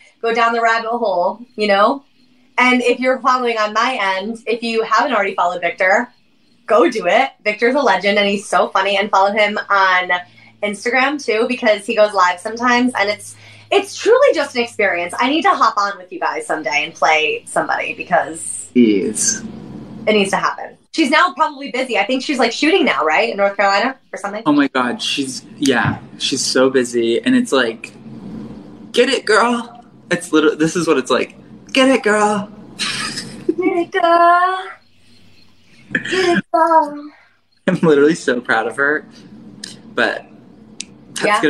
the rabbit hole, you know? And if you're following on my end, if you haven't already followed Victor, go do it. Victor's a legend and he's so funny, and follow him on Instagram too, because he goes live sometimes and it's truly just an experience. I need to hop on with you guys someday and play somebody because it needs to happen. She's now probably busy. I think she's like shooting now, right? In North Carolina or something. Oh my God. She's so busy, and it's like, get it, girl. It's literally, this is what it's like. Get it, girl. Get it, girl. I'm literally so proud of her, but that's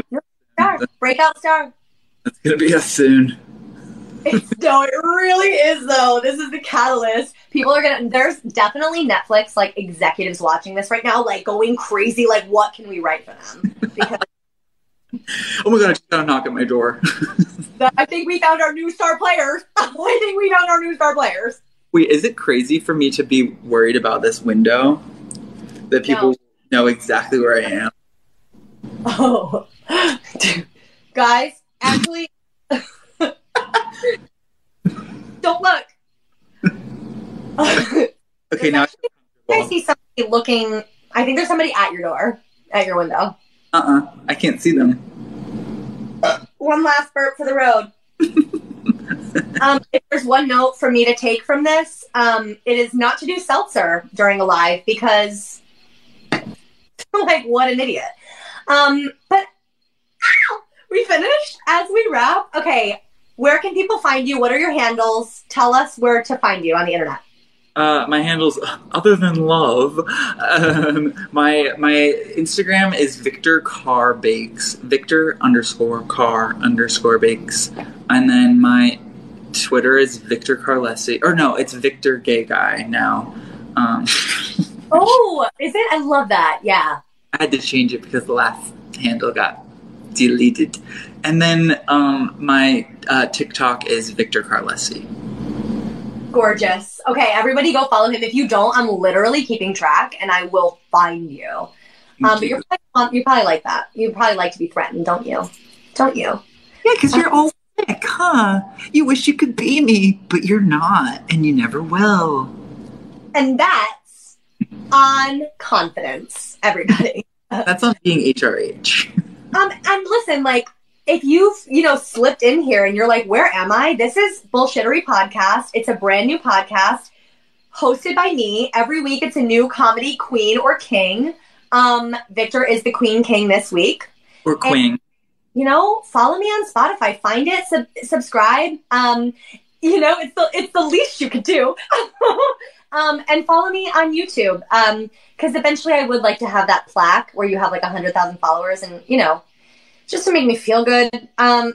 breakout star. That's gonna be us soon. No, it really is though. This is the catalyst. There's definitely Netflix like executives watching this right now, like going crazy. Like, what can we write for them? Because oh my God! I just got a knock at my door. I think we found our new star players. Wait, is it crazy for me to be worried about this window that people know exactly where I am. Oh, dude. Guys, actually, don't look. Okay, now I see somebody looking. I think there's somebody at your door, at your window. I can't see them. One last burp for the road. If there's one note for me to take from this, it is not to do seltzer during a live because, like, what an idiot. But we finished as we wrap. Okay, where can people find you? What are your handles? Tell us where to find you on the internet. My handle's other than love. My Instagram is Victor Car Bakes. Victor_Car_Bakes. And then my Twitter is Victor Carlesi. Or no, it's Victor Gay Guy now. Oh, is it? I love that. Yeah. I had to change it because the last handle got deleted. And then my TikTok is Victor Carlesi. Gorgeous. Okay, everybody go follow him. If you don't, I'm literally keeping track and I will find you. But you probably like that. You probably like to be threatened, don't you? Yeah, because you're all sick, huh? You wish you could be me, but you're not, and you never will. And that's on confidence, everybody. That's on being HRH. And listen, like, if you've, slipped in here and you're like, where am I? This is Bullshittery Podcast. It's a brand new podcast hosted by me. Every week it's a new comedy queen or king. Victor is the queen king this week. Or queen. And, follow me on Spotify. Find it. Subscribe. It's the least you could do. And follow me on YouTube. Because eventually I would like to have that plaque where you have like 100,000 followers and, just to make me feel good.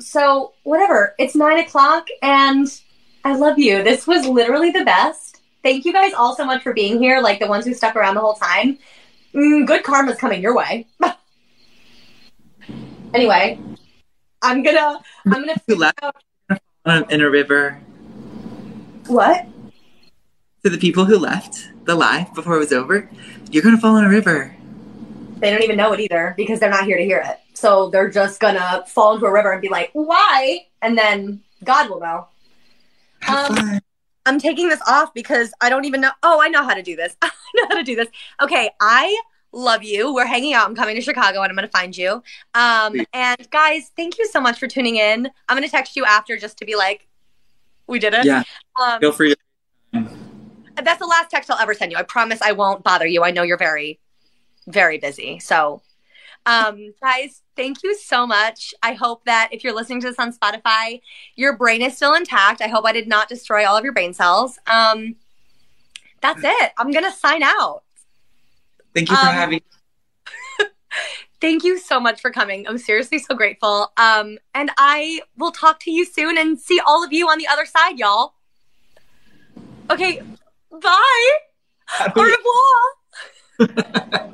So whatever, it's 9 o'clock and I love you. This was literally the best. Thank you guys all so much for being here. Like the ones who stuck around the whole time. Good karma's coming your way. Anyway, I'm gonna in a river. What? To the people who left the live before it was over, you're gonna fall in a river. They don't even know it either because they're not here to hear it. So they're just going to fall into a river and be like, why? And then God will know. I'm taking this off because I don't even know. Oh, I know how to do this. Okay. I love you. We're hanging out. I'm coming to Chicago and I'm going to find you. And guys, thank you so much for tuning in. I'm going to text you after just to be like, we did it. Yeah. Feel free. That's the last text I'll ever send you. I promise I won't bother you. I know you're very... very busy. So guys, thank you so much. I hope that if you're listening to this on Spotify, your brain is still intact. I hope I did not destroy all of your brain cells. That's it. I'm going to sign out. Thank you for having me. Thank you so much for coming. I'm seriously so grateful. And I will talk to you soon and see all of you on the other side, y'all. Okay. Bye. Au revoir.